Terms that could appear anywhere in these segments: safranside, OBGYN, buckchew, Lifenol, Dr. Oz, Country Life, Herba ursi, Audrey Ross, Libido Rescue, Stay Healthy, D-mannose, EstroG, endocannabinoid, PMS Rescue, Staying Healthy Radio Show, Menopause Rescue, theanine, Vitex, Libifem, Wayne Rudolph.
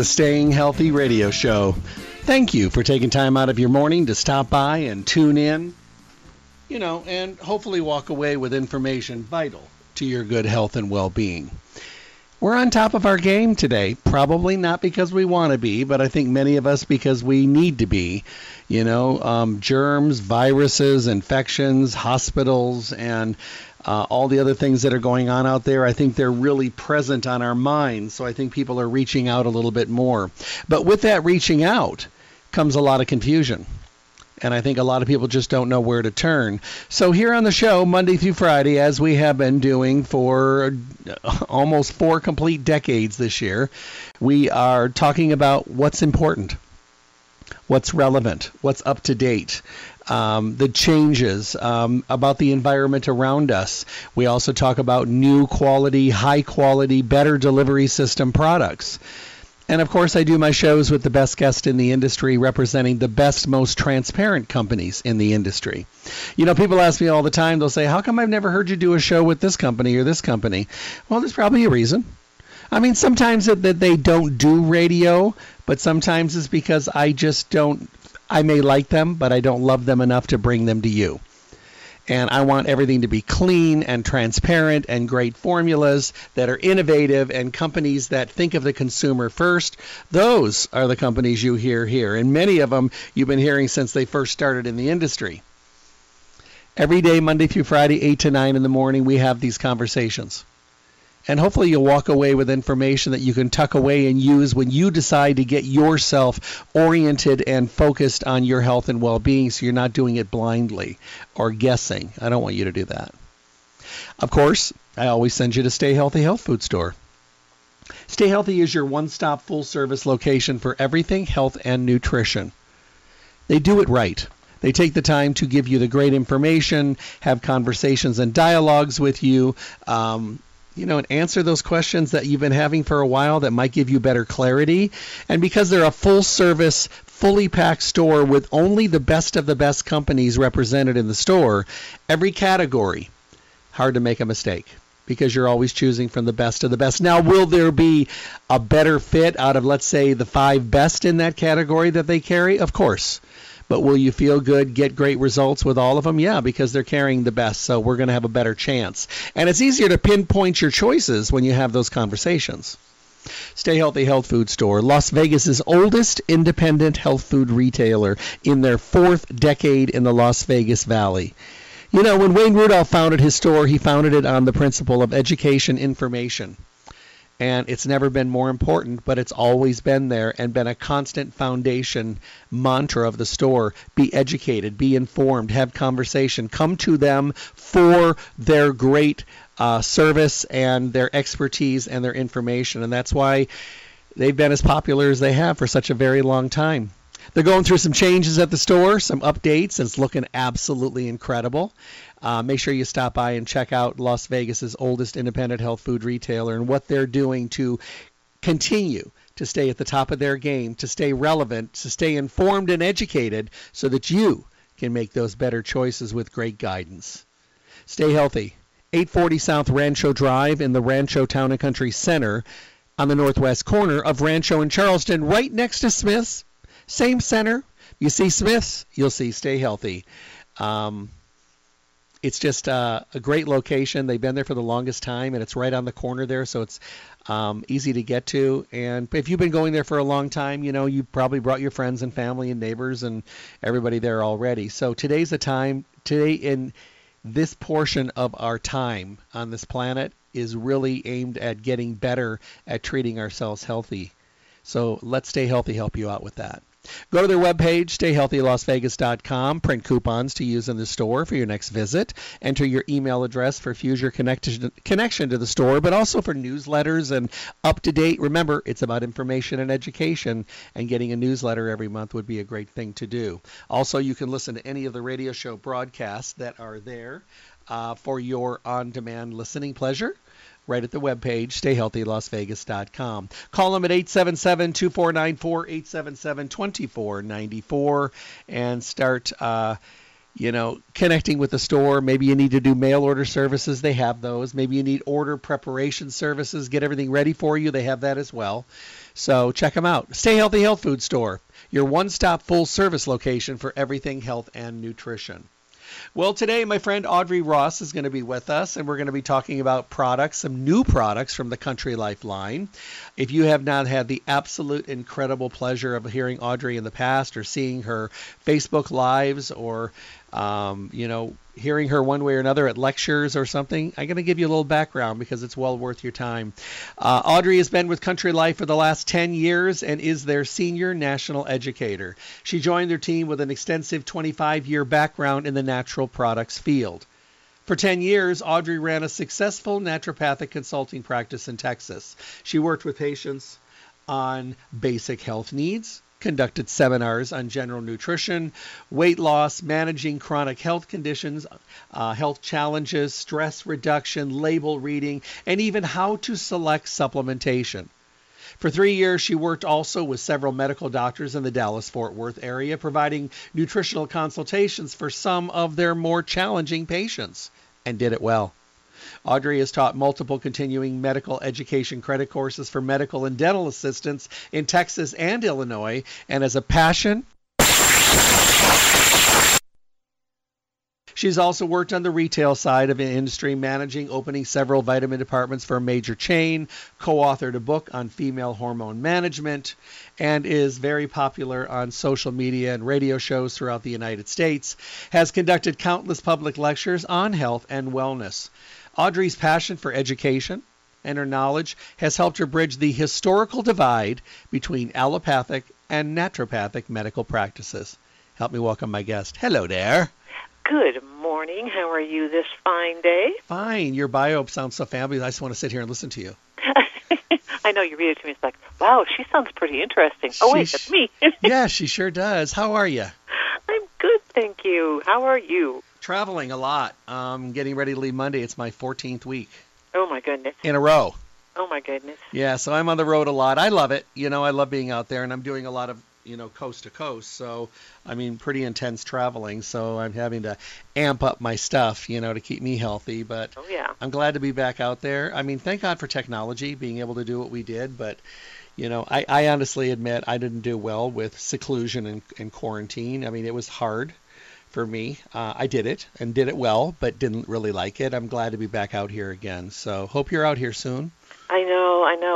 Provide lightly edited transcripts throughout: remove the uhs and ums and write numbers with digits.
the Staying Healthy Radio Show. Thank you for taking time out of your morning to stop by and tune in, and hopefully walk away with information vital to your good health and well-being. We're on top of our game today, probably not because we want to be, but I think many of us because we need to be. Germs, viruses, infections, hospitals, and all the other things that are going on out there. I think they're really present on our minds, so I think people are reaching out a little bit more. But with that reaching out comes a lot of confusion, and I think a lot of people just don't know where to turn. So here on the show, Monday through Friday, as we have been doing for almost 4 complete decades this year, we are talking about what's important, what's relevant, what's up to date, the changes about the environment around us. We also talk about new quality, high quality, better delivery system products. And of course, I do my shows with the best guests in the industry, representing the best, most transparent companies in the industry. People ask me all the time, they'll say, how come I've never heard you do a show with this company or this company? Well, there's probably a reason. Sometimes that they don't do radio, but sometimes it's because I may like them, but I don't love them enough to bring them to you. And I want everything to be clean and transparent and great formulas that are innovative, and companies that think of the consumer first. Those are the companies you hear here. And many of them you've been hearing since they first started in the industry. Every day, Monday through Friday, 8 to 9 in the morning, we have these conversations. And hopefully you'll walk away with information that you can tuck away and use when you decide to get yourself oriented and focused on your health and well-being, so you're not doing it blindly or guessing. I don't want you to do that. Of course, I always send you to Stay Healthy Health Food Store. Stay Healthy is your one-stop full-service location for everything health and nutrition. They do it right. They take the time to give you the great information, have conversations and dialogues with you, and answer those questions that you've been having for a while that might give you better clarity. And because they're a full-service, fully packed store with only the best of the best companies represented in the store, every category, hard to make a mistake because you're always choosing from the best of the best. Now, will there be a better fit out of, let's say, the 5 best in that category that they carry? Of course. But will you feel good, get great results with all of them? Yeah, because they're carrying the best, so we're going to have a better chance. And it's easier to pinpoint your choices when you have those conversations. Stay Healthy Health Food Store, Las Vegas's oldest independent health food retailer, in their 4th decade in the Las Vegas Valley. When Wayne Rudolph founded his store, he founded it on the principle of education, information. And it's never been more important, but it's always been there and been a constant foundation mantra of the store. Be educated, be informed, have conversation. Come to them for their great service and their expertise and their information. And that's why they've been as popular as they have for such a very long time. They're going through some changes at the store, some updates, and it's looking absolutely incredible. Make sure you stop by and check out Las Vegas's oldest independent health food retailer and what they're doing to continue to stay at the top of their game, to stay relevant, to stay informed and educated, so that you can make those better choices with great guidance. Stay Healthy, 840 South Rancho Drive in the Rancho Town and Country Center, on the northwest corner of Rancho and Charleston, right next to Smith's. Same center. You see Smith's, you'll see Stay Healthy. It's just a great location. They've been there for the longest time, and it's right on the corner there, so it's easy to get to. And if you've been going there for a long time, you probably brought your friends and family and neighbors and everybody there already. So today's the time. Today, in this portion of our time on this planet, is really aimed at getting better at treating ourselves healthy. So let Stay Healthy help you out with that. Go to their webpage, stayhealthylasvegas.com, print coupons to use in the store for your next visit, enter your email address for future connection to the store, but also for newsletters and up-to-date. Remember, it's about information and education, and getting a newsletter every month would be a great thing to do. Also, you can listen to any of the radio show broadcasts that are there for your on-demand listening pleasure. Right at the webpage, stayhealthylasvegas.com. Call them at 877-2494, 877-2494, and start, connecting with the store. Maybe you need to do mail order services. They have those. Maybe you need order preparation services. Get everything ready for you. They have that as well. So check them out. Stay Healthy Health Food Store, your one-stop full-service location for everything health and nutrition. Well, today my friend Audrey Ross is going to be with us, and we're going to be talking about products, some new products from the Country Life line. If you have not had the absolute incredible pleasure of hearing Audrey in the past or seeing her Facebook Lives or, hearing her one way or another at lectures or something, I'm going to give you a little background because it's well worth your time. Audrey has been with Country Life for the last 10 years and is their senior national educator. She joined their team with an extensive 25-year background in the natural products field. For 10 years, Audrey ran a successful naturopathic consulting practice in Texas. She worked with patients on basic health needs, conducted seminars on general nutrition, weight loss, managing chronic health conditions, health challenges, stress reduction, label reading, and even how to select supplementation. For 3 years, she worked also with several medical doctors in the Dallas-Fort Worth area, providing nutritional consultations for some of their more challenging patients, and did it well. Audrey has taught multiple continuing medical education credit courses for medical and dental assistants in Texas and Illinois, and as a passion, she's also worked on the retail side of the industry, opening several vitamin departments for a major chain, co-authored a book on female hormone management, and is very popular on social media and radio shows throughout the United States, has conducted countless public lectures on health and wellness. Audrey's passion for education and her knowledge has helped her bridge the historical divide between allopathic and naturopathic medical practices. Help me welcome my guest. Hello there. Good morning. How are you this fine day? Fine. Your bio sounds so fabulous. I just want to sit here and listen to you. I know, you read it to me. It's like, wow, she sounds pretty interesting. Oh, wait, that's me. Yeah, she sure does. How are you? I'm good, thank you. How are you? Traveling a lot. Getting ready to leave Monday. It's my 14th week. Oh, my goodness. In a row. Oh, my goodness. Yeah, so I'm on the road a lot. I love it. You know, I love being out there, and I'm doing a lot of, coast to coast. So, I mean, pretty intense traveling. So I'm having to amp up my stuff, to keep me healthy. But oh, yeah. I'm glad to be back out there. I mean, thank God for technology, being able to do what we did. But, I honestly admit I didn't do well with seclusion and quarantine. I mean, it was hard for me. I did it and did it well, but didn't really like it. I'm glad to be back out here again. So hope you're out here soon. I know.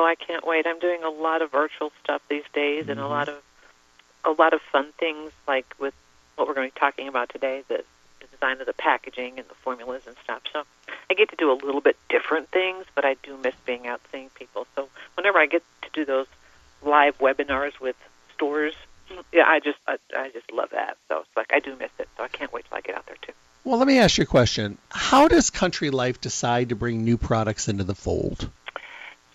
I can't wait. I'm doing a lot of virtual stuff these days, mm-hmm. and a lot of fun things, like with what we're going to be talking about today, the design of the packaging and the formulas and stuff. So I get to do a little bit different things, but I do miss being out seeing people. So whenever I get to do those live webinars with stores, yeah, I just love that. So it's like I do miss it. So I can't wait till I get out there too. Well, let me ask you a question. How does Country Life decide to bring new products into the fold?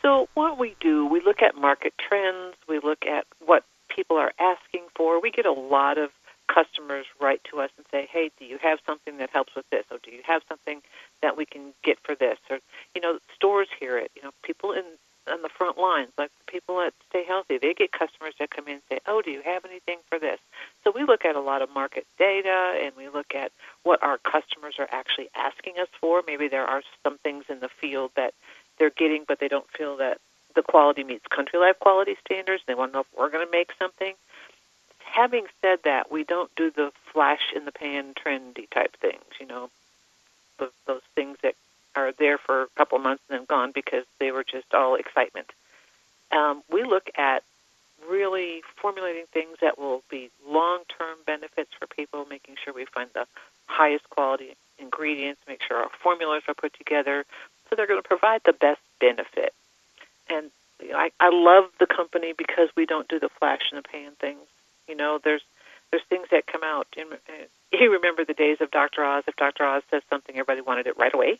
So what we do, we look at market trends. We look at what people are asking for. We get a lot of customers write to us and say, "Hey, do you have something that helps with this? Or do you have something that we can get for this?" Or stores hear it. People on the front lines, like the people at Stay Healthy, they get customers that come in and say, "Oh, do you have anything for this?" So we look at a lot of market data, and we look at what our customers are actually asking us for. Maybe there are some things in the field that they're getting, but they don't feel that the quality meets Country Life quality standards. They want to know if we're going to make something. Having said that, we don't do the flash-in-the-pan trendy type things, those things that are there for a couple of months and then gone because they were just all excitement. We look at really formulating things that will be long-term benefits for people, making sure we find the highest quality ingredients, make sure our formulas are put together so they're going to provide the best benefit. And I love the company because we don't do the flash-in-the-pan things. There's things that come out. You remember the days of Dr. Oz. If Dr. Oz says something, everybody wanted it right away.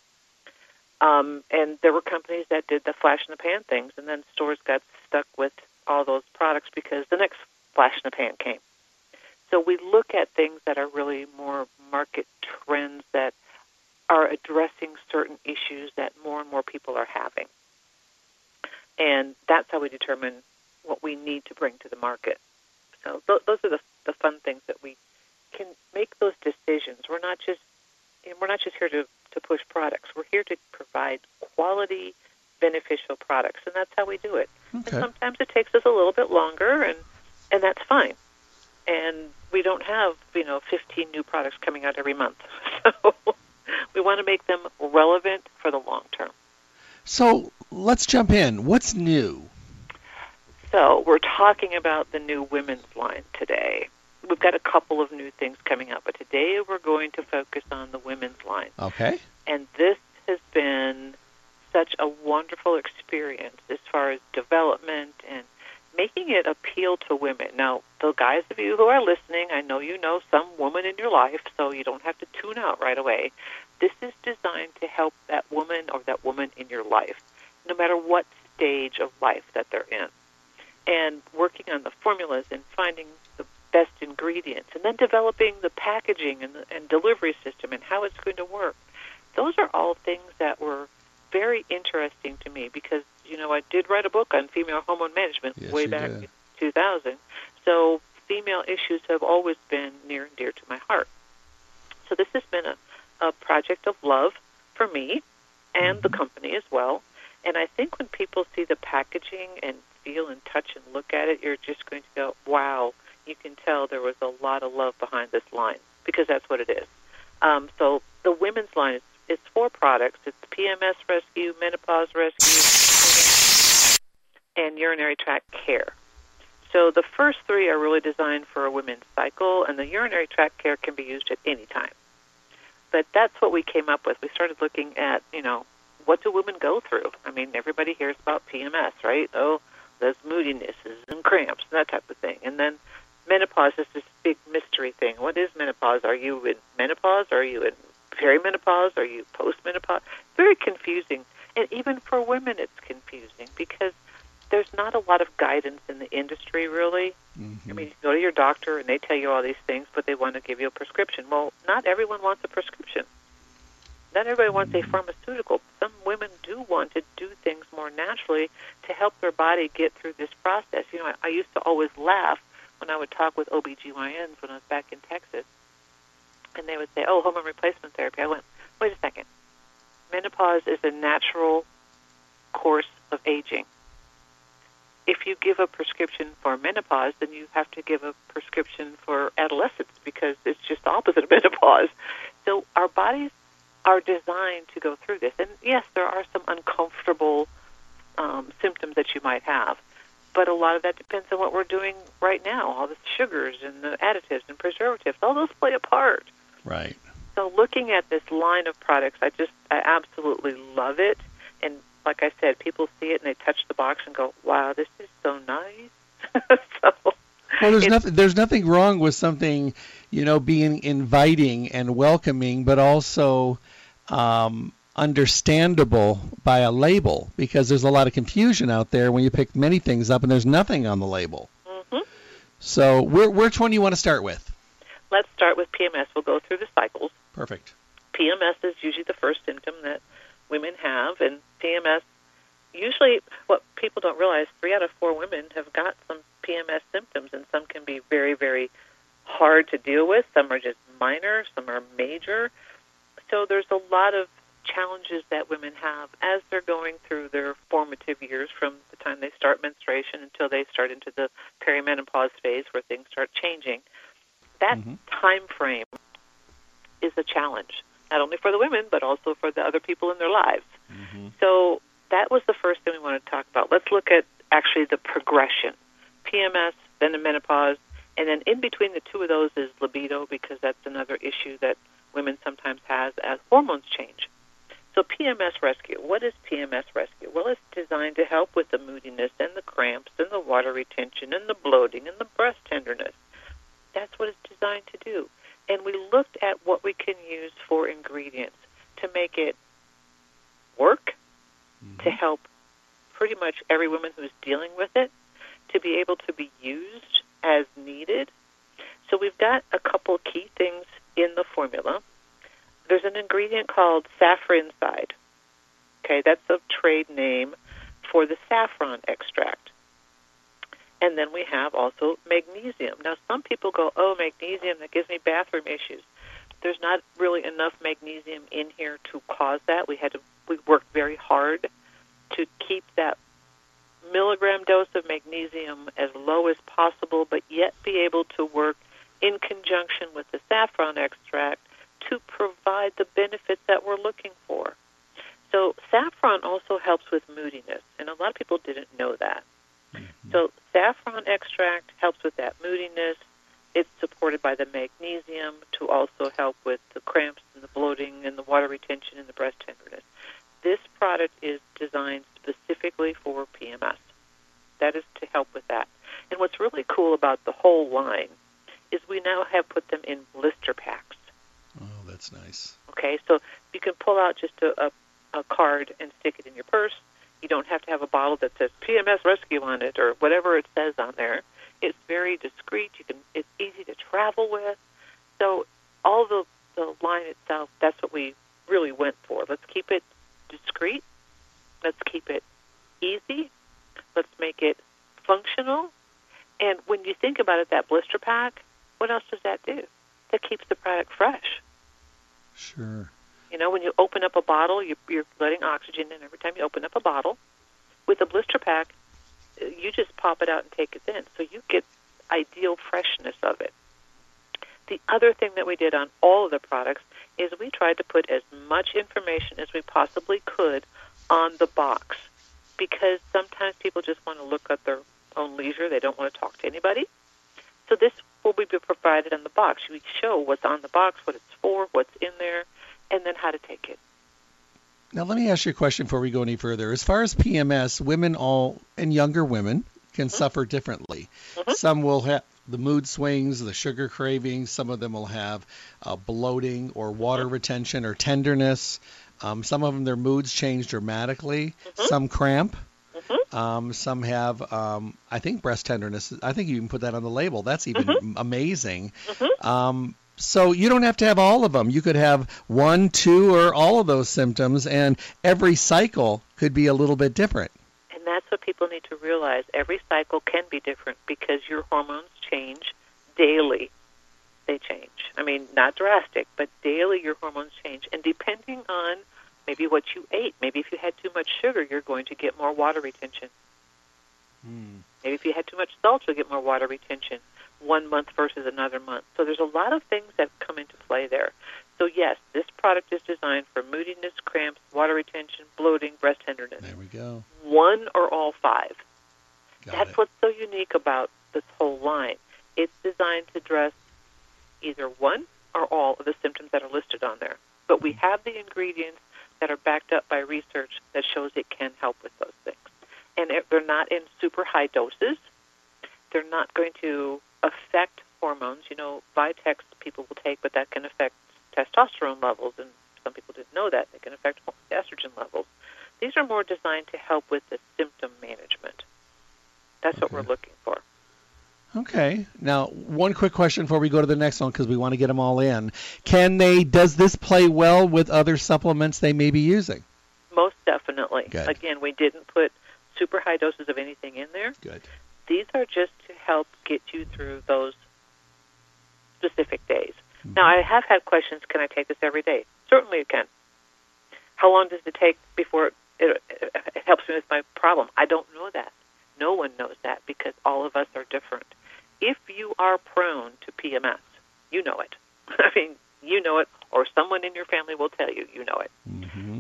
And there were companies that did the flash-in-the-pan things, and then stores got stuck with all those products because the next flash-in-the-pan came. So we look at things that are really more market trends that are addressing certain issues that more and more people are having. And that's how we determine what we need to bring to the market. So those are the fun things that we can make those decisions. We're not just here to push products. We're here to provide quality, beneficial products, and that's how we do it. Okay. And sometimes it takes us a little bit longer, and that's fine. And we don't have, 15 new products coming out every month. So we want to make them relevant for the long term. So let's jump in. What's new? So we're talking about the new women's line today. We've got a couple of new things coming out, but today we're going to focus on the women's line. Okay. And this has been such a wonderful experience as far as development and making it appeal to women. Now, the guys of you who are listening, I know you know some woman in your life, so you don't have to tune out right away. This is designed to help that woman or that woman in your life, no matter what stage of life that they're in. And working on the formulas and finding the best ingredients, and then developing the packaging and delivery system and how it's going to work. Those are all things that were very interesting to me because, I did write a book on female hormone management way back in 2000. So female issues have always been near and dear to my heart. So this has been a project of love for me and the company as well. And I think when people see the packaging and feel and touch and look at it, you're just going to go, wow, you can tell there was a lot of love behind this line because that's what it is. So the women's line is it's four products. It's PMS Rescue, Menopause Rescue, and Urinary Tract Care. So the first three are really designed for a women's cycle, and the urinary tract care can be used at any time. But that's what we came up with. We started looking at, what do women go through? Everybody hears about PMS, right? Oh, there's moodinesses and cramps and that type of thing. And then menopause is this big mystery thing. What is menopause? Are you in menopause? Are you in perimenopause? Are you postmenopause? Very confusing. And even for women, it's confusing because there's not a lot of guidance in the industry, really. Mm-hmm. You go to your doctor and they tell you all these things, but they want to give you a prescription. Well, not everyone wants a prescription. Not everybody wants a pharmaceutical. Some women do want to do things more naturally to help their body get through this process. I used to always laugh when I would talk with OBGYNs when I was back in Texas. And they would say, oh, hormone replacement therapy. I went, wait a second. Menopause is a natural course of aging. If you give a prescription for menopause, then you have to give a prescription for adolescence because it's just the opposite of menopause. So our bodies are designed to go through this. And yes, there are some uncomfortable symptoms that you might have. But a lot of that depends on what we're doing right now, all the sugars and the additives and preservatives. All those play a part. Right. So looking at this line of products, I absolutely love it. And like I said, people see it and they touch the box and go, wow, this is so nice. Well, there's nothing wrong with something, being inviting and welcoming, but also understandable by a label, because there's a lot of confusion out there when you pick many things up and there's nothing on the label. Mm-hmm. So which one do you want to start with? Let's start with PMS. We'll go through the cycles. Perfect. PMS is usually the first symptom that women have, and PMS, usually what people don't realize, 3 out of 4 women have got some PMS symptoms, and some can be very, very hard to deal with. Some are just minor, some are major. So there's a lot of challenges that women have as they're going through their formative years from the time they start menstruation until they start into the perimenopause phase where things start changing. That time frame is a challenge, not only for the women, but also for the other people in their lives. Mm-hmm. So that was the first thing we wanted to talk about. Let's look at actually the progression. PMS, then the menopause, and then in between the two of those is libido, because that's another issue that women sometimes has as hormones change. So PMS Rescue. What is PMS Rescue? Well, it's designed to help with the moodiness and the cramps and the water retention and the bloating and the breast tenderness. That's what it's designed to do. And we looked at what we can use for ingredients to make it work, to help pretty much every woman who's dealing with it, to be able to be used as needed. So we've got a couple key things in the formula. There's an ingredient called safranside. Okay, that's a trade name for the saffron extract. And then we have also magnesium. Now, some people go, oh, magnesium, that gives me bathroom issues. There's not really enough magnesium in here to cause that. We worked very hard to keep that milligram dose of magnesium as low as possible, but yet be able to work in conjunction with the saffron extract to provide the benefits that we're looking for. So saffron also helps with moodiness, and a lot of people didn't know that. Mm-hmm. So saffron extract helps with that moodiness. It's supported by the magnesium to also help with the cramps and the bloating and the water retention and the breast tenderness. This product is designed specifically for PMS. That is to help with that. And what's really cool about the whole line is we now have put them in blister packs. Oh, that's nice. Okay, so you can pull out just a card and stick it in your purse. You don't have to have a bottle that says PMS Rescue on it or whatever it says on there. It's very discreet. It's easy to travel with. So all the line itself, that's what we really went for. Let's keep it discreet. Let's keep it easy. Let's make it functional. And when you think about it, that blister pack, what else does that do? That keeps the product fresh. Sure. You know, when you open up a bottle, you're letting oxygen in every time you open up a bottle. With a blister pack, you just pop it out and take it in. So you get ideal freshness of it. The other thing that we did on all of the products is we tried to put as much information as we possibly could on the box, because sometimes people just want to look at their own leisure. They don't want to talk to anybody. So this will be provided on the box. We show what's on the box, what it's for, what's in there, and then how to take it. Now, let me ask you a question before we go any further. As far as PMS, women and younger women can mm-hmm. suffer differently. Mm-hmm. Some will have the mood swings, the sugar cravings. Some of them will have bloating or water mm-hmm. retention or tenderness. Some of them, their moods change dramatically. Mm-hmm. Some cramp. Mm-hmm. Some have, I think, breast tenderness. I think you can put that on the label. That's even mm-hmm. amazing. Mm-hmm. So you don't have to have all of them. You could have one, two, or all of those symptoms, and every cycle could be a little bit different. And that's what people need to realize. Every cycle can be different because your hormones change daily. They change. I mean, not drastic, but daily your hormones change. And depending on maybe what you ate, maybe if you had too much sugar, you're going to get more water retention. Maybe if you had too much salt, you'll get more water retention. 1 month versus another month. So there's a lot of things that come into play there. So yes, this product is designed for moodiness, cramps, water retention, bloating, breast tenderness. There we go. One or all five. That's what's so unique about this whole line. It's designed to address either one or all of the symptoms that are listed on there. But we have the ingredients that are backed up by research that shows it can help with those things. And they're not in super high doses. They're not going to affect hormones. You know, Vitex people will take, but that can affect testosterone levels, and some people didn't know that. It can affect estrogen levels. These are more designed to help with the symptom management. That's okay. What we're looking for. Okay. Now, one quick question before we go to the next one, because we want to get them all in. Does this play well with other supplements they may be using? Most definitely. Good. Again, we didn't put super high doses of anything in there. Good. These are just to help get you through those specific days. Now, I have had questions, can I take this every day? Certainly you can. How long does it take before it helps me with my problem? I don't know that. No one knows that because all of us are different. If you are prone to PMS, you know it. I mean, you know it, or someone in your family will tell you you know it. Mm-hmm.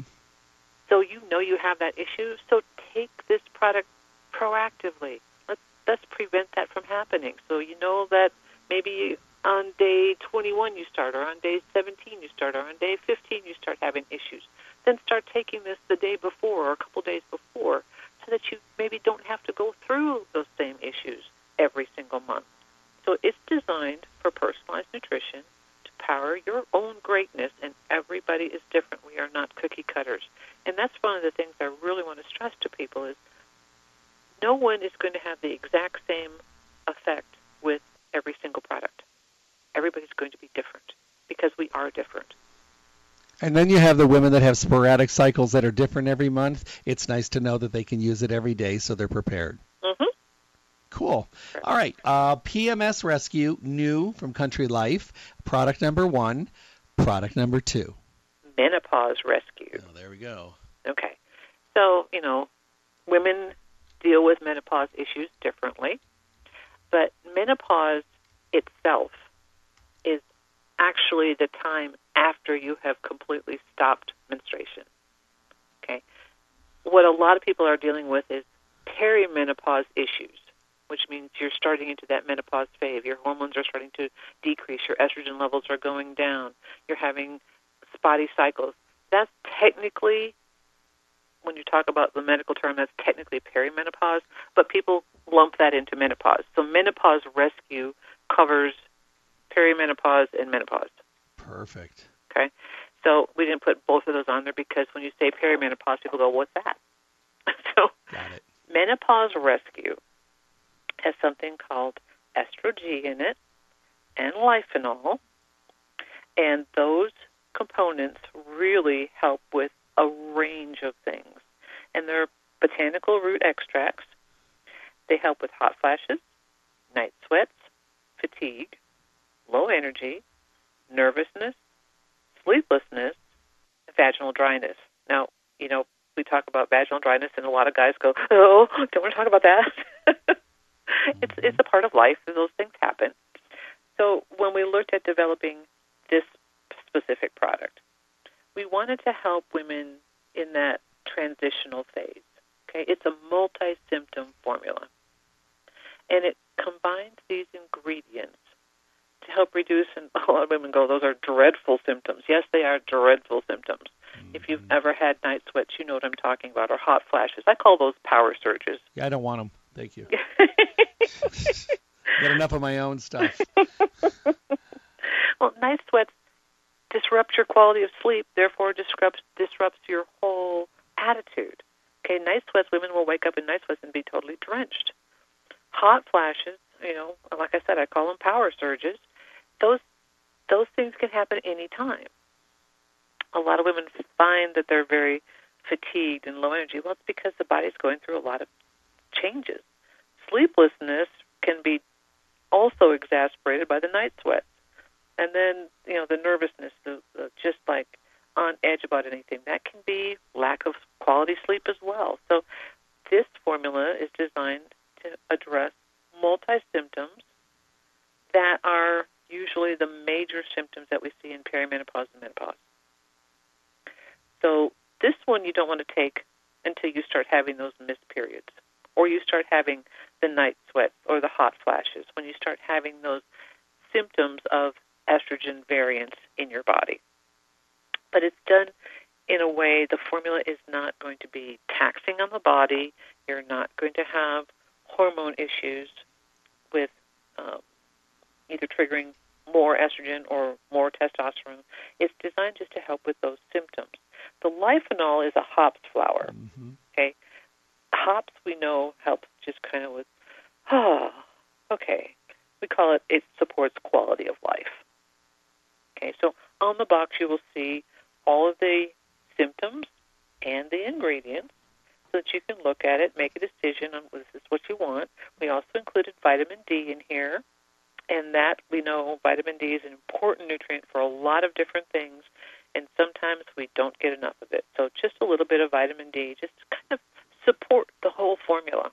So you know you have that issue, so take this product proactively. Let's prevent that from happening. So you know that maybe on day 21 you start, or on day 17 you start, or on day 15 you start having issues. Then start taking this the day before or a couple days before so that you maybe don't have to go through those same issues every single month. So it's designed for personalized nutrition to power your own greatness, and everybody is different. We are not cookie cutters. And that's one of the things I really want to stress to people is no one is going to have the exact same effect with every single product. Everybody's going to be different because we are different. And then you have the women that have sporadic cycles that are different every month. It's nice to know that they can use it every day so they're prepared. Mm-hmm. Cool. Perfect. All right. PMS Rescue, new from Country Life. Product number 1. Product number 2. Menopause Rescue. Oh, there we go. Okay. So, you know, women deal with menopause issues differently. But menopause itself is actually the time after you have completely stopped menstruation. Okay? What a lot of people are dealing with is perimenopause issues, which means you're starting into that menopause phase. Your hormones are starting to decrease. Your estrogen levels are going down. You're having spotty cycles. That's technically, when you talk about the medical term, that's technically perimenopause, but people lump that into menopause. So Menopause Rescue covers perimenopause and menopause. Perfect. Okay. So we didn't put both of those on there because when you say perimenopause, people go, what's that? So got it. Menopause Rescue has something called EstroG in it and Lifenol, and those components really help with a range of things. And they're botanical root extracts. They help with hot flashes, night sweats, fatigue, low energy, nervousness, sleeplessness, and vaginal dryness. Now, you know, we talk about vaginal dryness, and a lot of guys go, oh, don't want to talk about that. It's a part of life, and those things happen. So when we looked at developing this specific product, we wanted to help women in that transitional phase. Okay, it's a multi-symptom formula, and it combines these ingredients to help reduce, and a lot of women go, those are dreadful symptoms. Yes, they are dreadful symptoms. Mm-hmm. If you've ever had night sweats, you know what I'm talking about, or hot flashes. I call those power surges. Yeah, I don't want them. Thank you. Got enough of my own stuff. Well, night sweats disrupt your quality of sleep, therefore disrupts your whole attitude. Okay, night sweats, women will wake up in night sweats and be totally drenched. Hot flashes, you know, like I said, I call them power surges. Those things can happen any time. A lot of women find that they're very fatigued and low energy. Well, it's because the body's going through a lot of changes. Sleeplessness can be also exacerbated by the night sweats. And then, you know, the nervousness, the just like on edge about anything, that can be lack of quality sleep as well. So this formula is designed to address multi-symptoms that are usually the major symptoms that we see in perimenopause and menopause. So this one you don't want to take until you start having those missed periods, or you start having the night sweats or the hot flashes, when you start having those symptoms of estrogen variance in your body. But it's done in a way, the formula is not going to be taxing on the body. You're not going to have hormone issues with either triggering more estrogen or more testosterone. It's designed just to help with those symptoms. The Lifenol is a hops flower, mm-hmm. Okay? Hops, we know, helps just kind of with, we call it, it supports quality of life. Okay, so on the box you will see all of the symptoms and the ingredients so that you can look at it, make a decision on this is what you want. We also included vitamin D in here, and that we know vitamin D is an important nutrient for a lot of different things, and sometimes we don't get enough of it. So just a little bit of vitamin D, just kind of support the whole formula.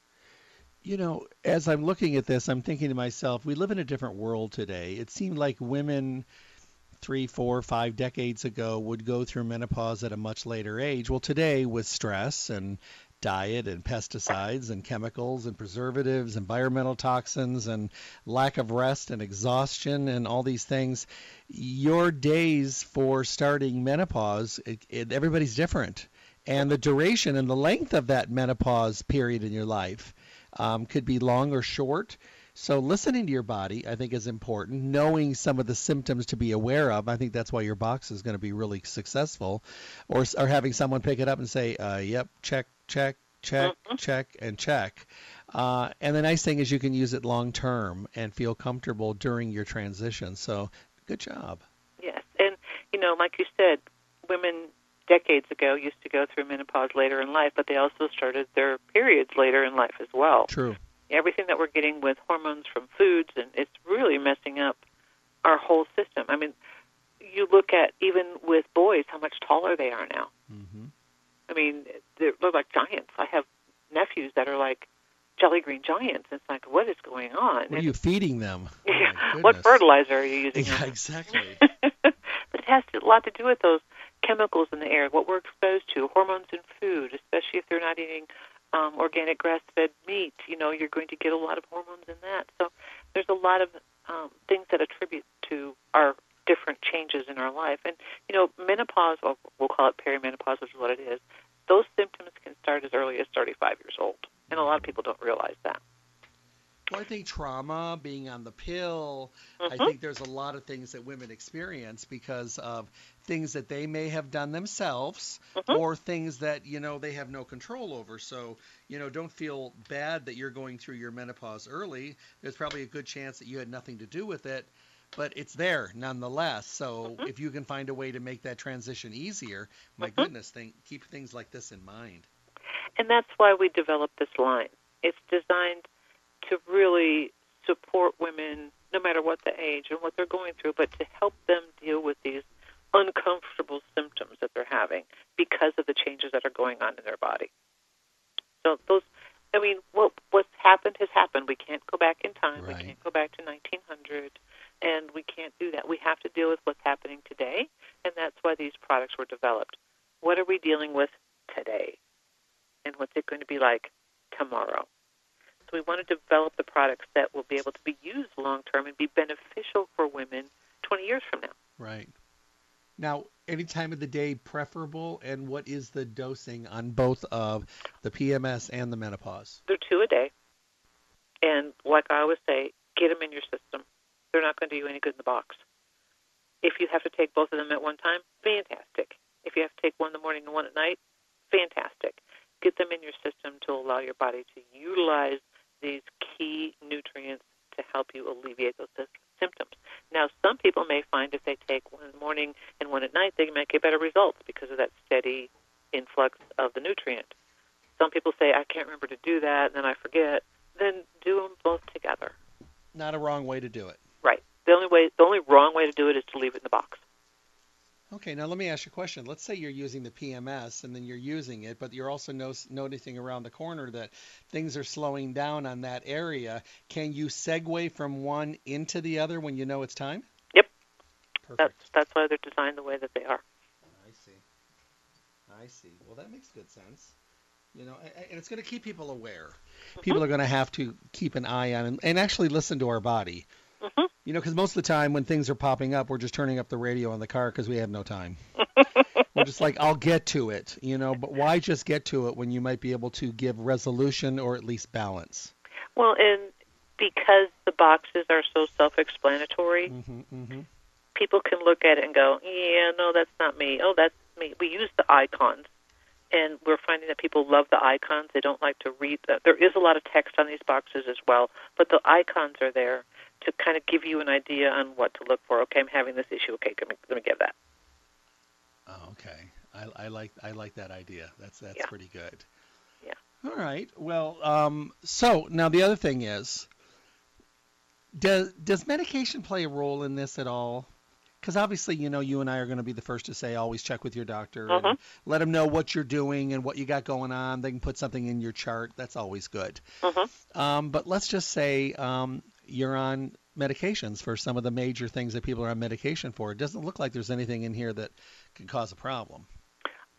You know, as I'm looking at this, I'm thinking to myself, we live in a different world today. It seemed like women 3, 4, 5 decades ago would go through menopause at a much later age. Well, today with stress and diet and pesticides and chemicals and preservatives, environmental toxins and lack of rest and exhaustion and all these things, your days for starting menopause, everybody's different. And the duration and the length of that menopause period in your life could be long or short. So listening to your body, I think, is important. Knowing some of the symptoms to be aware of, I think that's why your box is going to be really successful. Or having someone pick it up and say, yep, check, mm-hmm. check. And the nice thing is you can use it long term and feel comfortable during your transition. So good job. Yes. And, you know, like you said, women decades ago used to go through menopause later in life, but they also started their periods later in life as well. True. Everything that we're getting with hormones from foods, and it's really messing up our whole system. I mean, you look at even with boys how much taller they are now. Mm-hmm. I mean, they're like giants. I have nephews that are like jelly green giants. It's like, what is going on? What are you feeding them? Yeah. Oh, what fertilizer are you using? Yeah, exactly. But it has a lot to do with those chemicals in the air, what we're exposed to, hormones in food, especially if they're not eating organic grass-fed meat. You know, you're going to get a lot of hormones in that. So there's a lot of things that attribute to our different changes in our life. And, you know, menopause, well, we'll call it perimenopause, which is what it is, those symptoms can start as early as 35 years old. And a lot of people don't realize that. Well, I think trauma, being on the pill, mm-hmm. I think there's a lot of things that women experience because of things that they may have done themselves mm-hmm. or things that, you know, they have no control over. So, you know, don't feel bad that you're going through your menopause early. There's probably a good chance that you had nothing to do with it, but it's there nonetheless. So mm-hmm. if you can find a way to make that transition easier, my mm-hmm. goodness, keep things like this in mind. And that's why we developed this line. It's designed to really support women, no matter what the age and what they're going through, but to help them deal with these uncomfortable symptoms that they're having because of the changes that are going on in their body. So those, I mean, what's happened has happened. We can't go back in time. Right. We can't go back to 1900, and we can't do that. We have to deal with what's happening today, and that's why these products were developed. What are we dealing with today? And what's it going to be like tomorrow? So we want to develop the products that will be able to be used long-term and be beneficial for women 20 years from now. Right. Now, any time of the day preferable, and what is the dosing on both of the PMS and the menopause? They're 2 a day. And like I always say, get them in your system. They're not going to do you any good in the box. If you have to take both of them at one time, fantastic. If you have to take one in the morning and one at night, fantastic. Get them in your system to allow your body to utilize these key nutrients to help you alleviate those symptoms. Now, some people may find if they take one in the morning and one at night, they might get better results because of that steady influx of the nutrient. Some people say, I can't remember to do that, and then I forget. Then do them both together. Not a wrong way to do it. Right. The only wrong way to do it is to leave it in the box. Okay, now let me ask you a question. Let's say you're using the PMS and then you're using it, but you're also noticing around the corner that things are slowing down on that area. Can you segue from one into the other when you know it's time? Yep. Perfect. That's why they're designed the way that they are. I see. Well, that makes good sense. You know, and it's going to keep people aware. Mm-hmm. People are going to have to keep an eye on and actually listen to our body. Mm-hmm. You know, because most of the time when things are popping up, we're just turning up the radio in the car because we have no time. We're just like, I'll get to it, you know, but why just get to it when you might be able to give resolution or at least balance? Well, and because the boxes are so self-explanatory, mm-hmm, mm-hmm. people can look at it and go, yeah, no, that's not me. Oh, that's me. We use the icons, and we're finding that people love the icons. They don't like to read. There is a lot of text on these boxes as well, but the icons are there to kind of give you an idea on what to look for. Okay, I'm having this issue. Okay, let me get that. Oh, okay. I like that idea. That's yeah. Pretty good. Yeah. All right. Well, so now the other thing is, does medication play a role in this at all? Because obviously, you know, you and I are going to be the first to say always check with your doctor uh-huh. and let them know what you're doing and what you got going on. They can put something in your chart. That's always good. Uh-huh. But let's just say you're on medications for some of the major things that people are on medication for. It doesn't look like there's anything in here that could cause a problem.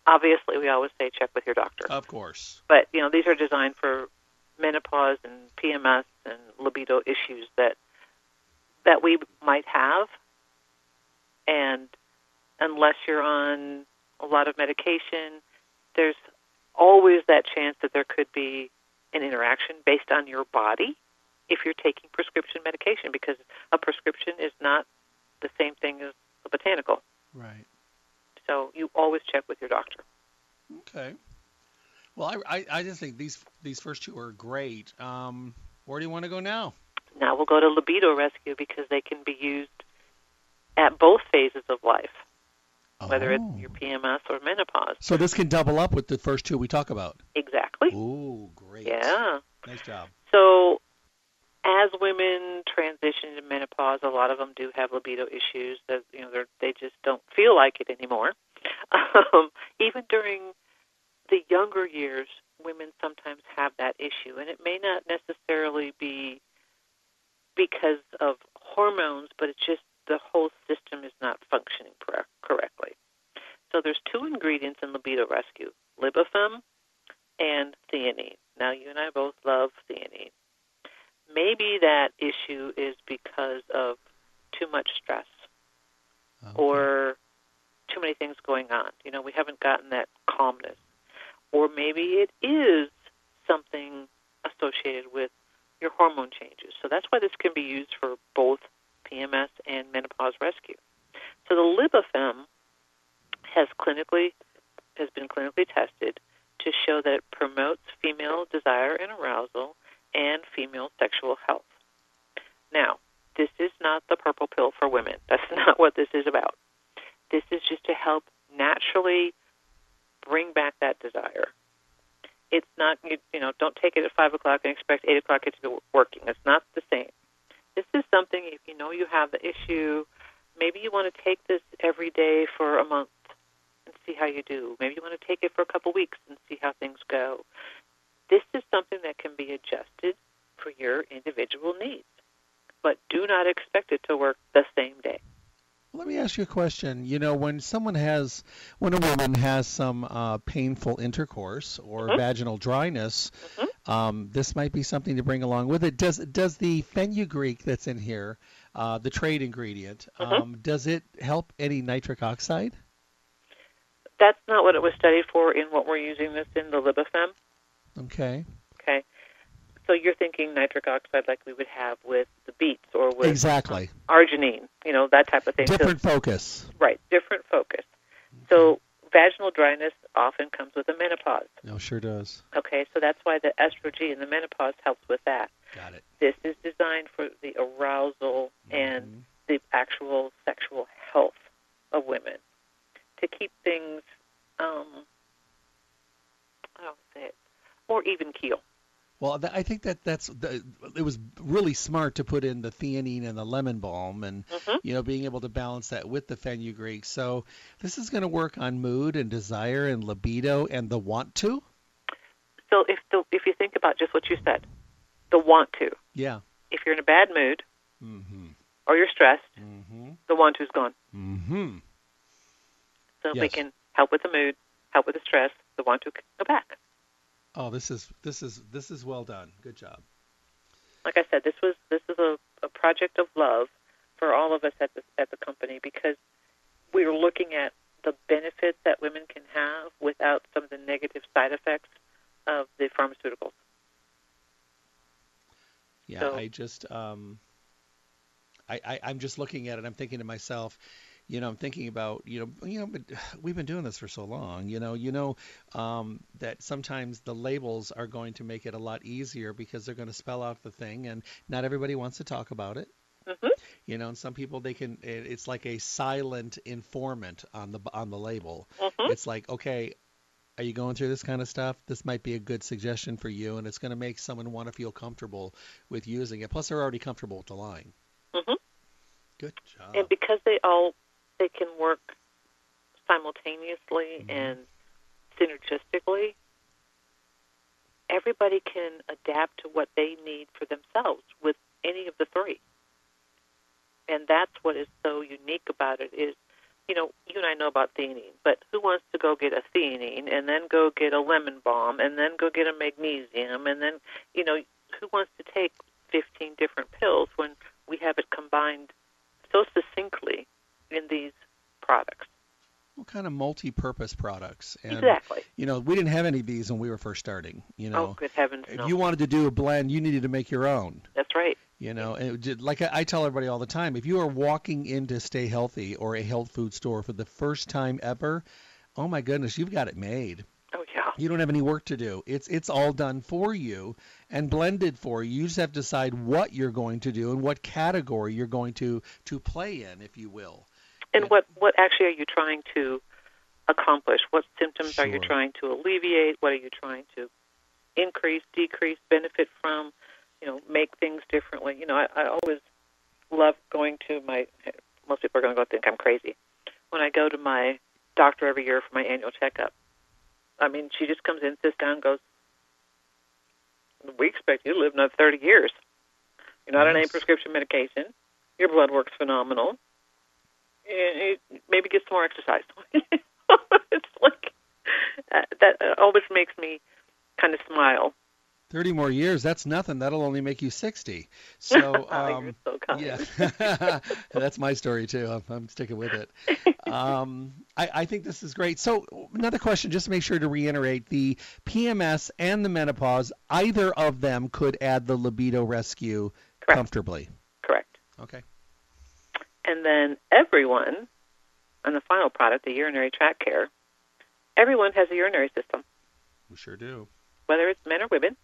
Obviously, we always say check with your doctor. Of course. But, you know, these are designed for menopause and PMS and libido issues that we might have. And unless you're on a lot of medication, there's always that chance that there could be an interaction based on your body if you're taking prescription medication, because a prescription is not the same thing as a botanical. Right. So you always check with your doctor. Okay. Well, I just think these first two are great. Where do you want to go now? Now we'll go to Libido Rescue because they can be used at both phases of life, whether it's your PMS or menopause. So this can double up with the first two we talk about. Exactly. Ooh, great. Yeah. Nice job. So as women transition to menopause, a lot of them do have libido issues that, you know, they just don't feel like it anymore. Even during the younger years, women sometimes have that issue. And it may not necessarily be because of hormones, but it's just the whole system is not functioning correctly. So there's two ingredients in Libido Rescue, Libifem and theanine. Now, you and I both love theanine. Maybe that issue is because of too much stress or too many things going on. You know, we haven't gotten that calmness. Or maybe it is something associated with your hormone changes. So that's why this can be used for both PMS and menopause rescue. So the Libifem has been clinically tested to show that it promotes female desire and arousal and female sexual health. Now, this is not the purple pill for women. That's not what this is about. This is just to help naturally bring back that desire. It's not, don't take it at 5 o'clock and expect 8 o'clock it to be working. It's not the same. This is something, if you know you have the issue, maybe you want to take this every day for a month and see how you do. Maybe you want to take it for a couple weeks and see how things go. This is something that can be adjusted for your individual needs, but do not expect it to work the same day. Let me ask you a question. You know, when a woman has some painful intercourse or vaginal dryness, this might be something to bring along with it. Does the fenugreek that's in here, the trade ingredient, does it help any nitric oxide? That's not what it was studied for in what we're using this in, the Libifem. Okay. So you're thinking nitric oxide like we would have with the beets or with arginine, that type of thing. Different focus. Right, different focus. So vaginal dryness often comes with a menopause. No, sure does. Okay, so that's why the estrogen in the menopause helps with that. Got it. This is designed for the arousal and the actual sexual health of women to keep things, more even keel. Well, I think it was really smart to put in the theanine and the lemon balm and, being able to balance that with the fenugreek. So this is going to work on mood and desire and libido and the want to. So if you think about just what you said, the want to. Yeah. If you're in a bad mood or you're stressed, the want to is gone. So if we can help with the mood, help with the stress, the want to can go back. Oh, this is well done. Good job. Like I said, this is a project of love for all of us at the company, because we're looking at the benefits that women can have without some of the negative side effects of the pharmaceuticals. Yeah, so, I just I'm just looking at it. I'm thinking to myself. I'm thinking about, we've been doing this for so long, that sometimes the labels are going to make it a lot easier because they're going to spell out the thing, and not everybody wants to talk about it. And some people, it's like a silent informant on the label. It's like, okay, are you going through this kind of stuff? This might be a good suggestion for you, and it's going to make someone want to feel comfortable with using it. Plus, they're already comfortable with the line. Good job. And because they can work simultaneously and synergistically. Everybody can adapt to what they need for themselves with any of the three. And that's what is so unique about it is, you and I know about theanine, but who wants to go get a theanine and then go get a lemon balm and then go get a magnesium and then, who wants to take 15 different pills when we have it combined so succinctly in these products. Well, kind of multi-purpose products. And, exactly. We didn't have any of these when we were first starting. Oh, good heavens, no. If you wanted to do a blend, you needed to make your own. That's right. And like I tell everybody all the time, if you are walking into Stay Healthy or a health food store for the first time ever, oh my goodness, you've got it made. Oh, yeah. You don't have any work to do. It's all done for you and blended for you. You just have to decide what you're going to do and what category you're going to play in, if you will. And what actually are you trying to accomplish? What symptoms are you trying to alleviate? What are you trying to increase, decrease, benefit from? Make things differently. I always love going to most people are going to think I'm crazy. When I go to my doctor every year for my annual checkup, she just comes in, sits down, goes, we expect you to live another 30 years. You're not on any prescription medication. Your blood work's phenomenal. Maybe get some more exercise. It's like that always makes me kind of smile. 30 more years, that's nothing. That'll only make you 60. So, you're so kind. Yeah, that's my story too. I'm sticking with it. I think this is great. So another question, just to make sure to reiterate, the PMS and the menopause, either of them could add the libido rescue comfortably. Correct. Okay. And then everyone on the final product, the urinary tract care, everyone has a urinary system. We sure do. Whether it's men or women,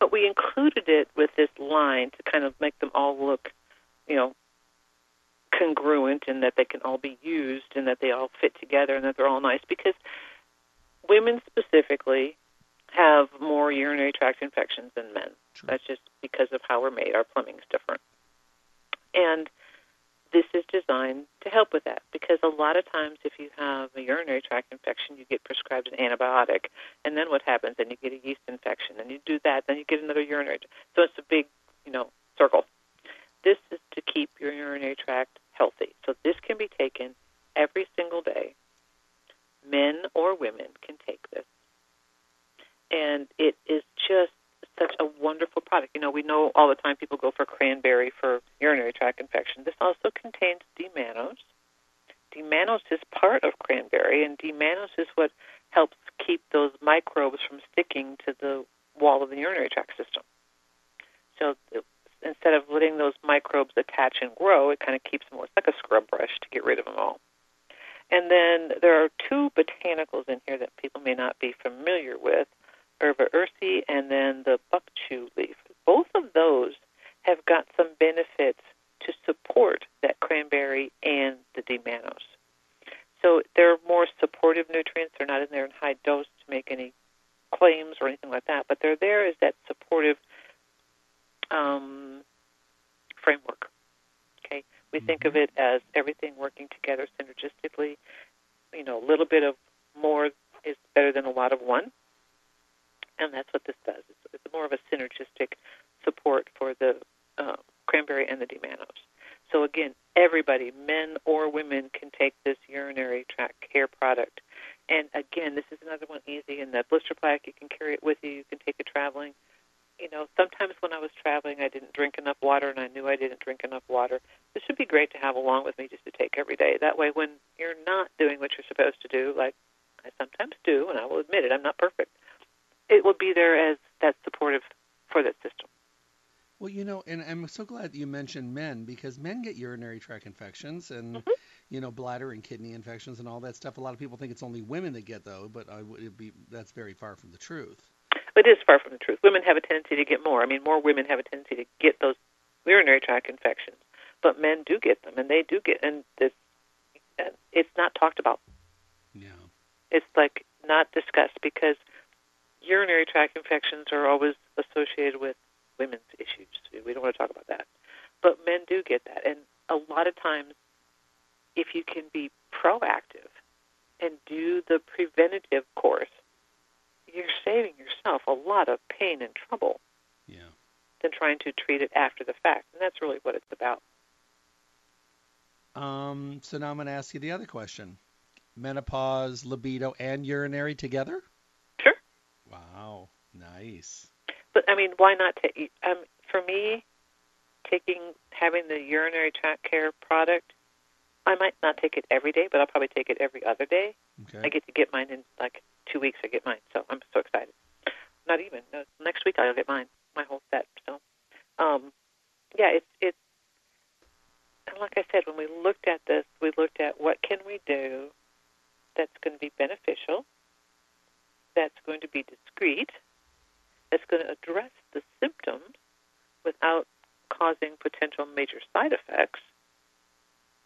but we included it with this line to kind of make them all look, congruent and that they can all be used and that they all fit together and that they're all nice, because women specifically have more urinary tract infections than men. True. That's just because of how we're made. Our plumbing's different. And this is designed to help with that, because a lot of times if you have a urinary tract infection, you get prescribed an antibiotic, and then what happens? Then you get a yeast infection, and you do that, then you get another urinary tract. So it's a big, circle. This is to keep your urinary tract healthy. So this can be taken every single day. Men or women can take this. And it is just such a wonderful product. We know all the time people go for cranberry for urinary tract infection. This also contains D-mannose. D-mannose is part of cranberry, and D-mannose is what helps keep those microbes from sticking to the wall of the urinary tract system. So instead of letting those microbes attach and grow, it kind of keeps them, it's like a scrub brush to get rid of them all. And then there are two botanicals in here that people may not be familiar with. Herba ursi, and then the buckchew leaf. Both of those have got some benefits to support that cranberry and the D-mannose. So they're more supportive nutrients. They're not in there in high dose to make any claims or anything like that, but they're there as that supportive framework. Okay, we think of it as everything working together synergistically. A little bit of more is better than a lot of one. And that's what this does. It's more of a synergistic support for the cranberry and the D-mannose. So again, everybody, men or women, can take this urinary tract care product. And again, this is another one easy. In the blister pack, you can carry it with you. You can take it traveling. Sometimes when I was traveling, I didn't drink enough water, and I knew I didn't drink enough water. This would be great to have along with me just to take every day. That way, when you're not doing what you're supposed to do, like I sometimes do, and I will admit it, I'm not perfect, it will be there as that supportive for that system. Well, and I'm so glad that you mentioned men, because men get urinary tract infections and, bladder and kidney infections and all that stuff. A lot of people think it's only women that get those, but that's very far from the truth. It is far from the truth. Women have a tendency to get more. More women have a tendency to get those urinary tract infections, but men do get them, and they do get, and it's not talked about. Yeah. It's like not discussed, because urinary tract infections are always associated with women's issues. We don't want to talk about that. But men do get that. And a lot of times, if you can be proactive and do the preventative course, you're saving yourself a lot of pain and trouble than trying to treat it after the fact. And that's really what it's about. So now I'm going to ask you the other question. Menopause, libido, and urinary together? Wow, nice. But why not take? For me, having the urinary tract care product, I might not take it every day, but I'll probably take it every other day. Okay. I get to get mine in like 2 weeks. I get mine, so I'm so excited. Not even next week I'll get mine, my whole set. So, it's and like I said, when we looked at this, we looked at what can we do that's going to be beneficial, that's going to be discreet, that's going to address the symptoms without causing potential major side effects.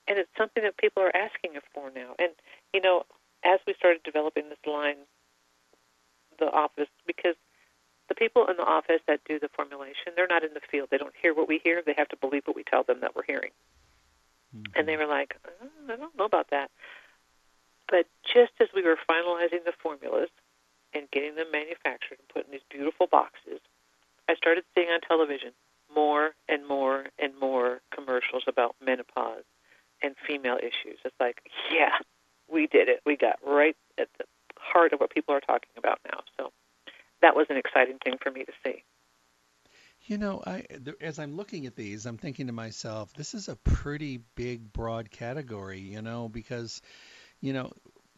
And it's something that people are asking for now. And, as we started developing this line, the office, because the people in the office that do the formulation, they're not in the field. They don't hear what we hear. They have to believe what we tell them that we're hearing. Mm-hmm. And they were like, I don't know about that. But just as we were finalizing the formulas, and getting them manufactured and put in these beautiful boxes, I started seeing on television more and more and more commercials about menopause and female issues. It's like, yeah, we did it. We got right at the heart of what people are talking about now. So that was an exciting thing for me to see. You know, as I'm looking at these, I'm thinking to myself, this is a pretty big, broad category, you know, because, you know,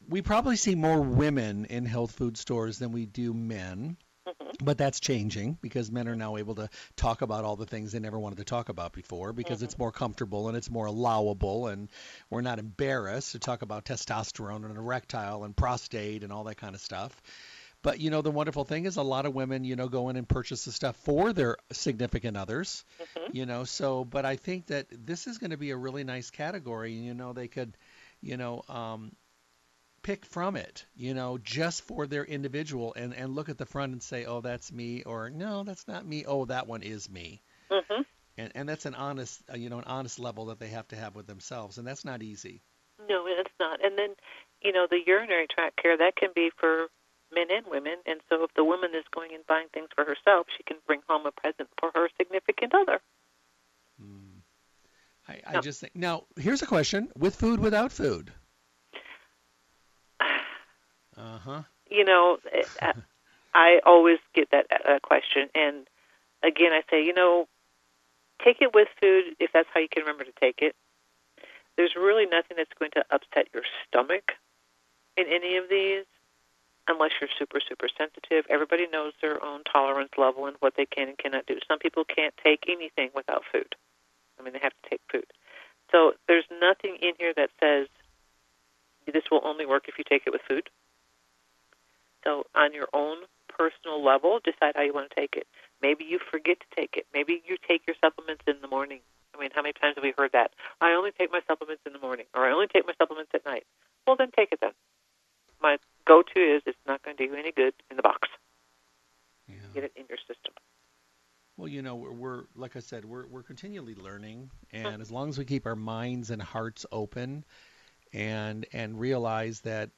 we probably see more women in health food stores than we do men. Mm-hmm. But that's changing because men are now able to talk about all the things they never wanted to talk about before because mm-hmm. it's more comfortable and it's more allowable, and we're not embarrassed to talk about testosterone and erectile and prostate and all that kind of stuff. But, you know, the wonderful thing is a lot of women, you know, go in and purchase the stuff for their significant others, mm-hmm. you know, so, but I think that this is going to be a really nice category, you know, they could, you know, pick from it, you know, just for their individual and look at the front and say, oh, that's me, or no, that's not me. Oh, that one is me. Mm-hmm. And that's an honest, you know, an honest level that they have to have with themselves. And that's not easy. No, it's not. And then, you know, the urinary tract care, that can be for men and women. And so if the woman is going and buying things for herself, she can bring home a present for her significant other. Mm. I just think, now, here's a question: with food, without food? Uh-huh. You know, I always get that question. And again, I say, you know, take it with food if that's how you can remember to take it. There's really nothing that's going to upset your stomach in any of these unless you're super, super sensitive. Everybody knows their own tolerance level and what they can and cannot do. Some people can't take anything without food. I mean, they have to take food. So there's nothing in here that says this will only work if you take it with food. So on your own personal level, decide how you want to take it. Maybe you forget to take it. Maybe you take your supplements in the morning. I mean, how many times have we heard that? I only take my supplements in the morning, or I only take my supplements at night. Well, then take it then. My go-to is it's not going to do you any good in the box. Yeah. Get it in your system. Well, you know, we're like I said, we're continually learning, and as long as we keep our minds and hearts open and realize that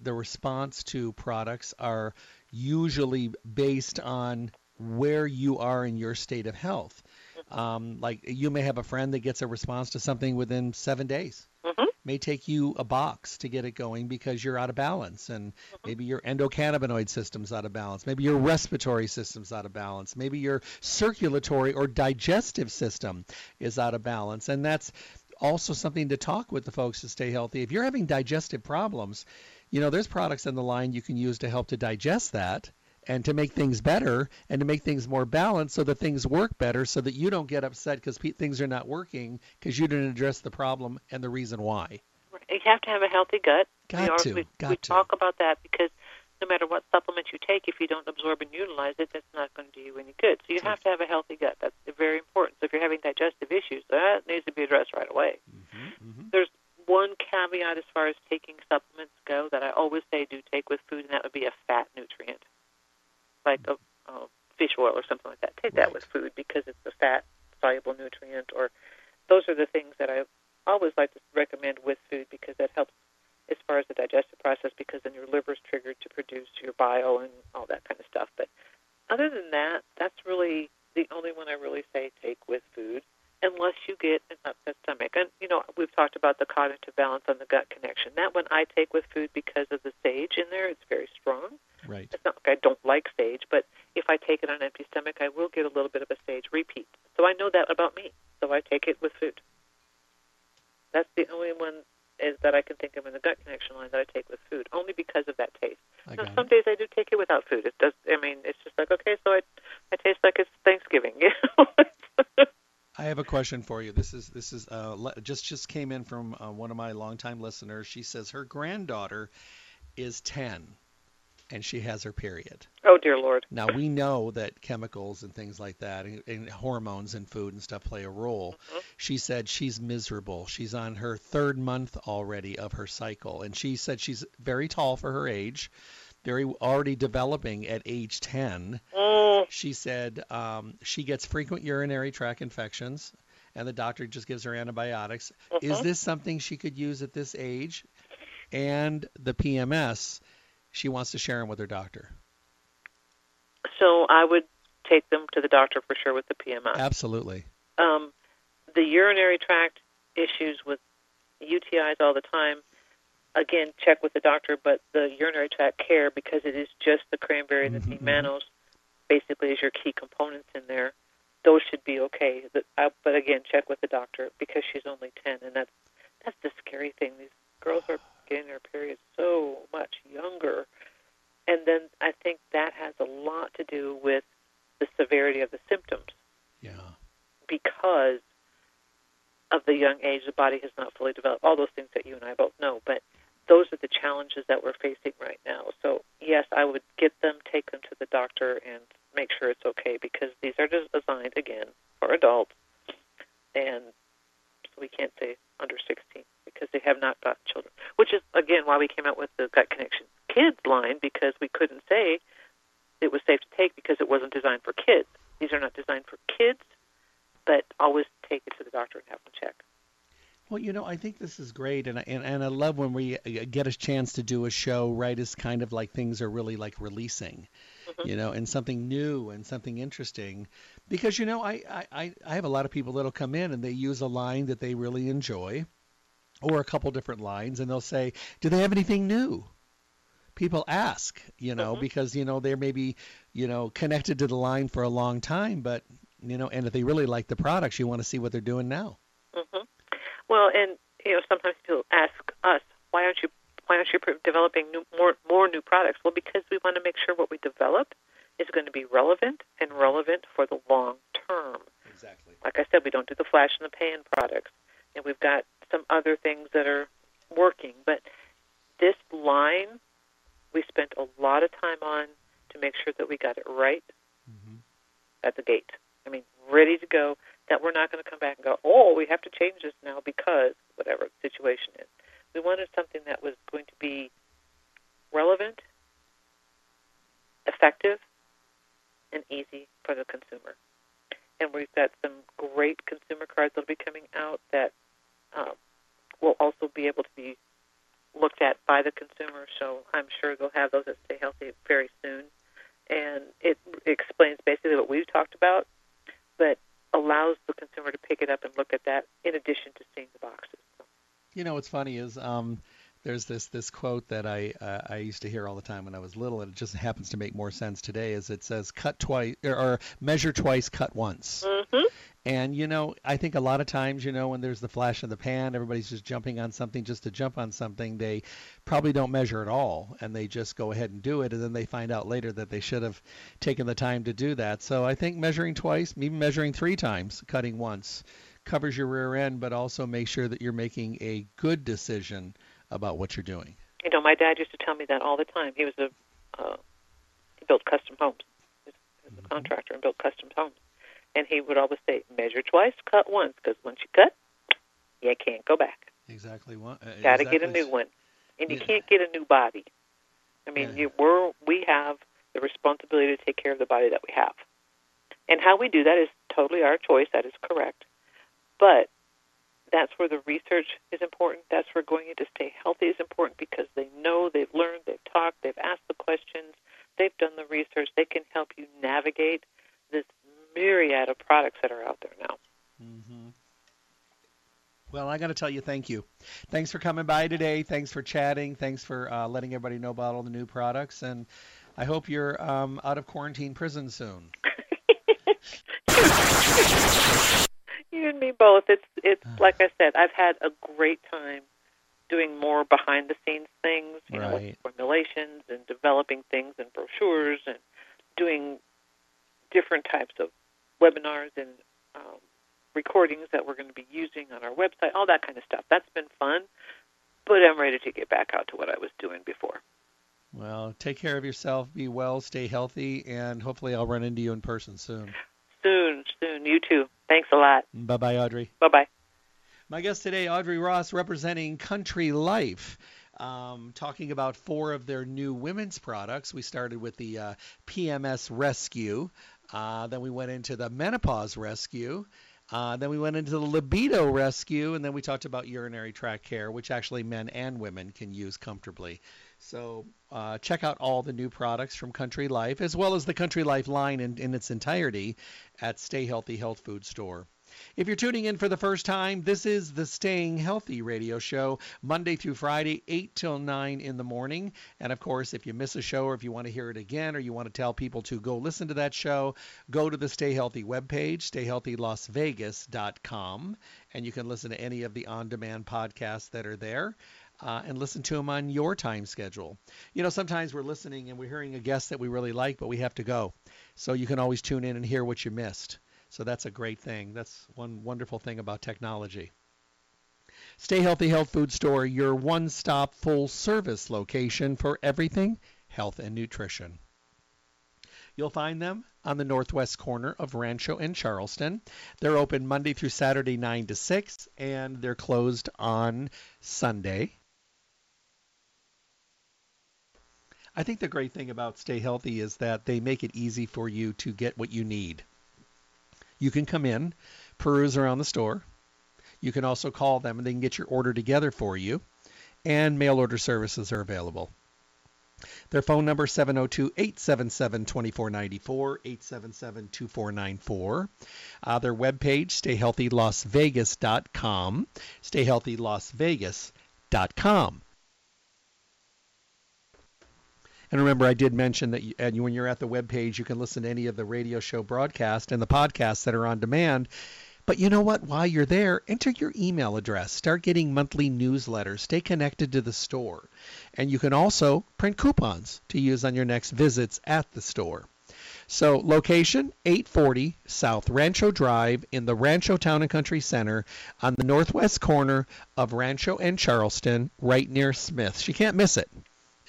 the response to products are usually based on where you are in your state of health. Mm-hmm. Like you may have a friend that gets a response to something within 7 days. Mm-hmm. May take you a box to get it going because you're out of balance, and mm-hmm. maybe your endocannabinoid system's out of balance. Maybe your respiratory system's out of balance. Maybe your circulatory or digestive system is out of balance. And that's also something to talk with the folks to Stay Healthy. If you're having digestive problems, you know, there's products in the line you can use to help to digest that and to make things better and to make things more balanced so that things work better, so that you don't get upset because things are not working because you didn't address the problem and the reason why. You have to have a healthy gut. We talk about that because no matter what supplement you take, if you don't absorb and utilize it, that's not going to do you any good. So you have to have a healthy gut. That's very important. So if you're having digestive issues, that needs to be addressed right away. Mm-hmm, mm-hmm. There's one caveat as far as taking supplements go that I always say do take with food, and that would be a fat nutrient, like a fish oil or something like that. Take that with food because it's a fat-soluble nutrient. Or those are the things that I always like to recommend with food because that helps as far as the digestive process, because then your liver is triggered to produce your bile and all that kind of stuff. But other than that, that's really the only one I really say take with food, unless you get an upset stomach. And, you know, we've talked about the cognitive balance on the gut connection. That one I take with food because of the sage in there. It's very strong. Right. It's not like I don't like sage, but if I take it on an empty stomach, I will get a little bit of a sage repeat. So I know that about me, so I take it with food. That's the only one is that I can think of in the gut connection line that I take with food, only because of that taste. Now, some days I do take it without food. It does. I mean, it's just like, okay, so I taste like it's Thanksgiving, you know? I have a question for you. This just came in from one of my longtime listeners. She says her granddaughter is 10, and she has her period. Oh, dear Lord. Now, we know that chemicals and things like that and hormones and food and stuff play a role. Mm-hmm. She said she's miserable. She's on her third month already of her cycle, and she said she's very tall for her age, very already developing at age 10. She said she gets frequent urinary tract infections, and the doctor just gives her antibiotics. Mm-hmm. Is this something she could use at this age? And the PMS, she wants to share them with her doctor. So I would take them to the doctor for sure with the PMS. Absolutely. The urinary tract issues with UTIs all the time, again, check with the doctor, but the urinary tract care, because it is just the cranberry and the D-mannose, basically is your key components in there. Those should be okay. But again, check with the doctor because she's only 10, and that's the scary thing. These girls are getting their periods so much younger. And then I think that has a lot to do with the severity of the symptoms. Yeah. Because of the young age, the body has not fully developed. All those things that you and I both know, but those are the challenges that we're facing right now. So, yes, I would get them, take them to the doctor, and make sure it's okay, because these are just designed, again, for adults, and we can't say under 16 because they have not got children, which is, again, why we came out with the Gut Connection Kids line, because we couldn't say it was safe to take because it wasn't designed for kids. These are not designed for kids, but always take it to the doctor and have them check. Well, you know, I think this is great, and I love when we get a chance to do a show, right, it's kind of like things are really like releasing, you know, and something new and something interesting. Because, you know, I have a lot of people that will come in and they use a line that they really enjoy or a couple different lines, and they'll say, do they have anything new? People ask, you know, because, you know, they're maybe, you know, connected to the line for a long time, but, you know, and if they really like the products, you want to see what they're doing now. Well, and, you know, sometimes people ask us, why aren't you developing more new products? Well, because we want to make sure what we develop is going to be relevant for the long term. Exactly. Like I said, we don't do the flash in the pan products, and we've got some other things that are working. But this line we spent a lot of time on to make sure that we got it right at the gate. I mean, ready to go, that we're not going to come back and go, oh, we have to change this now because whatever the situation is. We wanted something that was going to be relevant, effective, and easy for the consumer. And we've got some great consumer cards that will be coming out that will also be able to be looked at by the consumer. So I'm sure they'll have those at Stay Healthy very soon. And it explains basically what we've talked about, but allows the consumer to pick it up and look at that in addition to seeing the boxes. You know, what's funny is there's this quote that I used to hear all the time when I was little, and it just happens to make more sense today, is it says, cut twice, or measure twice, cut once. And, you know, I think a lot of times, you know, when there's the flash in the pan, everybody's just jumping on something just to jump on something. They probably don't measure at all, and they just go ahead and do it, and then they find out later that they should have taken the time to do that. So I think measuring twice, even measuring three times, cutting once, covers your rear end, but also make sure that you're making a good decision about what you're doing. You know, my dad used to tell me that all the time. He was he built custom homes. He was a contractor and built custom homes. And he would always say, measure twice, cut once, because once you cut, you can't go back. Exactly. Got to get a new one. And you can't get a new body. I mean, we have the responsibility to take care of the body that we have. And how we do that is totally our choice. That is correct. But that's where the research is important. That's where going into Stay Healthy is important, because they know, they've learned, they've talked, they've asked the questions, they've done the research. They can help you navigate this myriad of products that are out there now. Well, I got to tell you, thank you. Thanks for coming by today. Thanks for chatting. Thanks for letting everybody know about all the new products. And I hope you're out of quarantine prison soon. You and me both. It's like I said, I've had a great time doing more behind-the-scenes things, you know, with formulations and developing things and brochures and doing different types of webinars and recordings that we're going to be using on our website, all that kind of stuff. That's been fun, but I'm ready to get back out to what I was doing before. Well, take care of yourself, be well, stay healthy, and hopefully I'll run into you in person soon. Soon. You too. Thanks a lot. Bye-bye, Audrey. Bye-bye. My guest today, Audrey Ross, representing Country Life. Talking about four of their new women's products. We started with the PMS Rescue. Then we went into the Menopause Rescue. Then we went into the libido rescue, and then we talked about urinary tract care, which actually men and women can use comfortably. So check out all the new products from Country Life, as well as the Country Life line in its entirety at Stay Healthy Health Food Store. If you're tuning in for the first time, this is the Staying Healthy Radio Show, Monday through Friday, 8 till 9 in the morning. And, of course, if you miss a show or if you want to hear it again or you want to tell people to go listen to that show, go to the Stay Healthy webpage, stayhealthylasvegas.com, and you can listen to any of the on-demand podcasts that are there. And listen to them on your time schedule. You know, sometimes we're listening and we're hearing a guest that we really like, but we have to go. So you can always tune in and hear what you missed. So that's a great thing. That's one wonderful thing about technology. Stay Healthy Health Food Store, your one-stop full-service location for everything health and nutrition. You'll find them on the northwest corner of Rancho and Charleston. They're open Monday through Saturday, 9 to 6, and they're closed on Sunday. I think the great thing about Stay Healthy is that they make it easy for you to get what you need. You can come in, peruse around the store. You can also call them, and they can get your order together for you. And mail order services are available. Their phone number, 702-877-2494, 877-2494. Their webpage, stayhealthylasvegas.com, stayhealthylasvegas.com. And remember, I did mention that when you're at the webpage, you can listen to any of the radio show broadcast and the podcasts that are on demand. But you know what? While you're there, enter your email address. Start getting monthly newsletters. Stay connected to the store. And you can also print coupons to use on your next visits at the store. So location, 840 South Rancho Drive in the Rancho Town and Country Center on the northwest corner of Rancho and Charleston, right near Smith's. You can't miss it.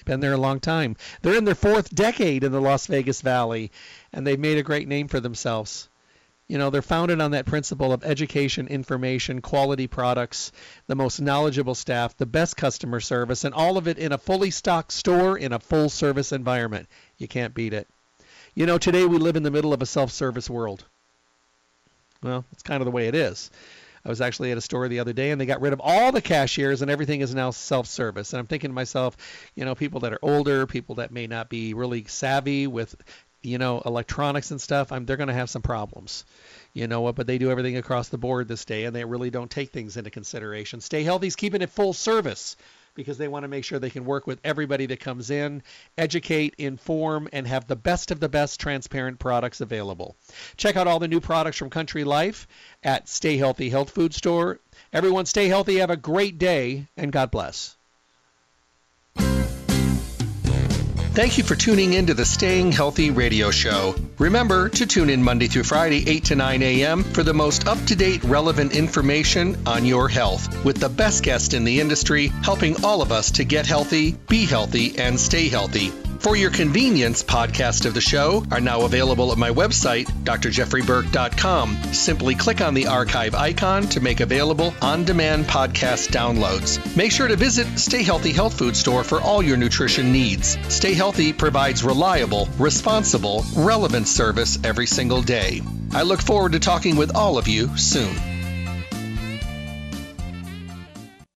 Been there a long time. They're in their fourth decade in the Las Vegas Valley, and they've made a great name for themselves. You know, they're founded on that principle of education, information, quality products, the most knowledgeable staff, the best customer service, and all of it in a fully stocked store in a full-service environment. You can't beat it. You know, today we live in the middle of a self-service world. Well, it's kind of the way it is. I was actually at a store the other day, and they got rid of all the cashiers, and everything is now self-service. And I'm thinking to myself, you know, people that are older, people that may not be really savvy with, you know, electronics and stuff, they're going to have some problems. You know what? But they do everything across the board this day, and they really don't take things into consideration. Stay Healthy's keeping it full service because they want to make sure they can work with everybody that comes in, educate, inform, and have the best of the best transparent products available. Check out all the new products from Country Life at Stay Healthy Health Food Store. Everyone stay healthy, have a great day, and God bless. Thank you for tuning in to the Staying Healthy Radio Show. Remember to tune in Monday through Friday, 8 to 9 a.m. for the most up-to-date, relevant information on your health with the best guests in the industry, helping all of us to get healthy, be healthy, and stay healthy. For your convenience, podcasts of the show are now available at my website, drjeffreyburke.com. Simply click on the archive icon to make available on-demand podcast downloads. Make sure to visit Stay Healthy Health Food Store for all your nutrition needs. Stay Healthy provides reliable, responsible, relevant service every single day. I look forward to talking with all of you soon.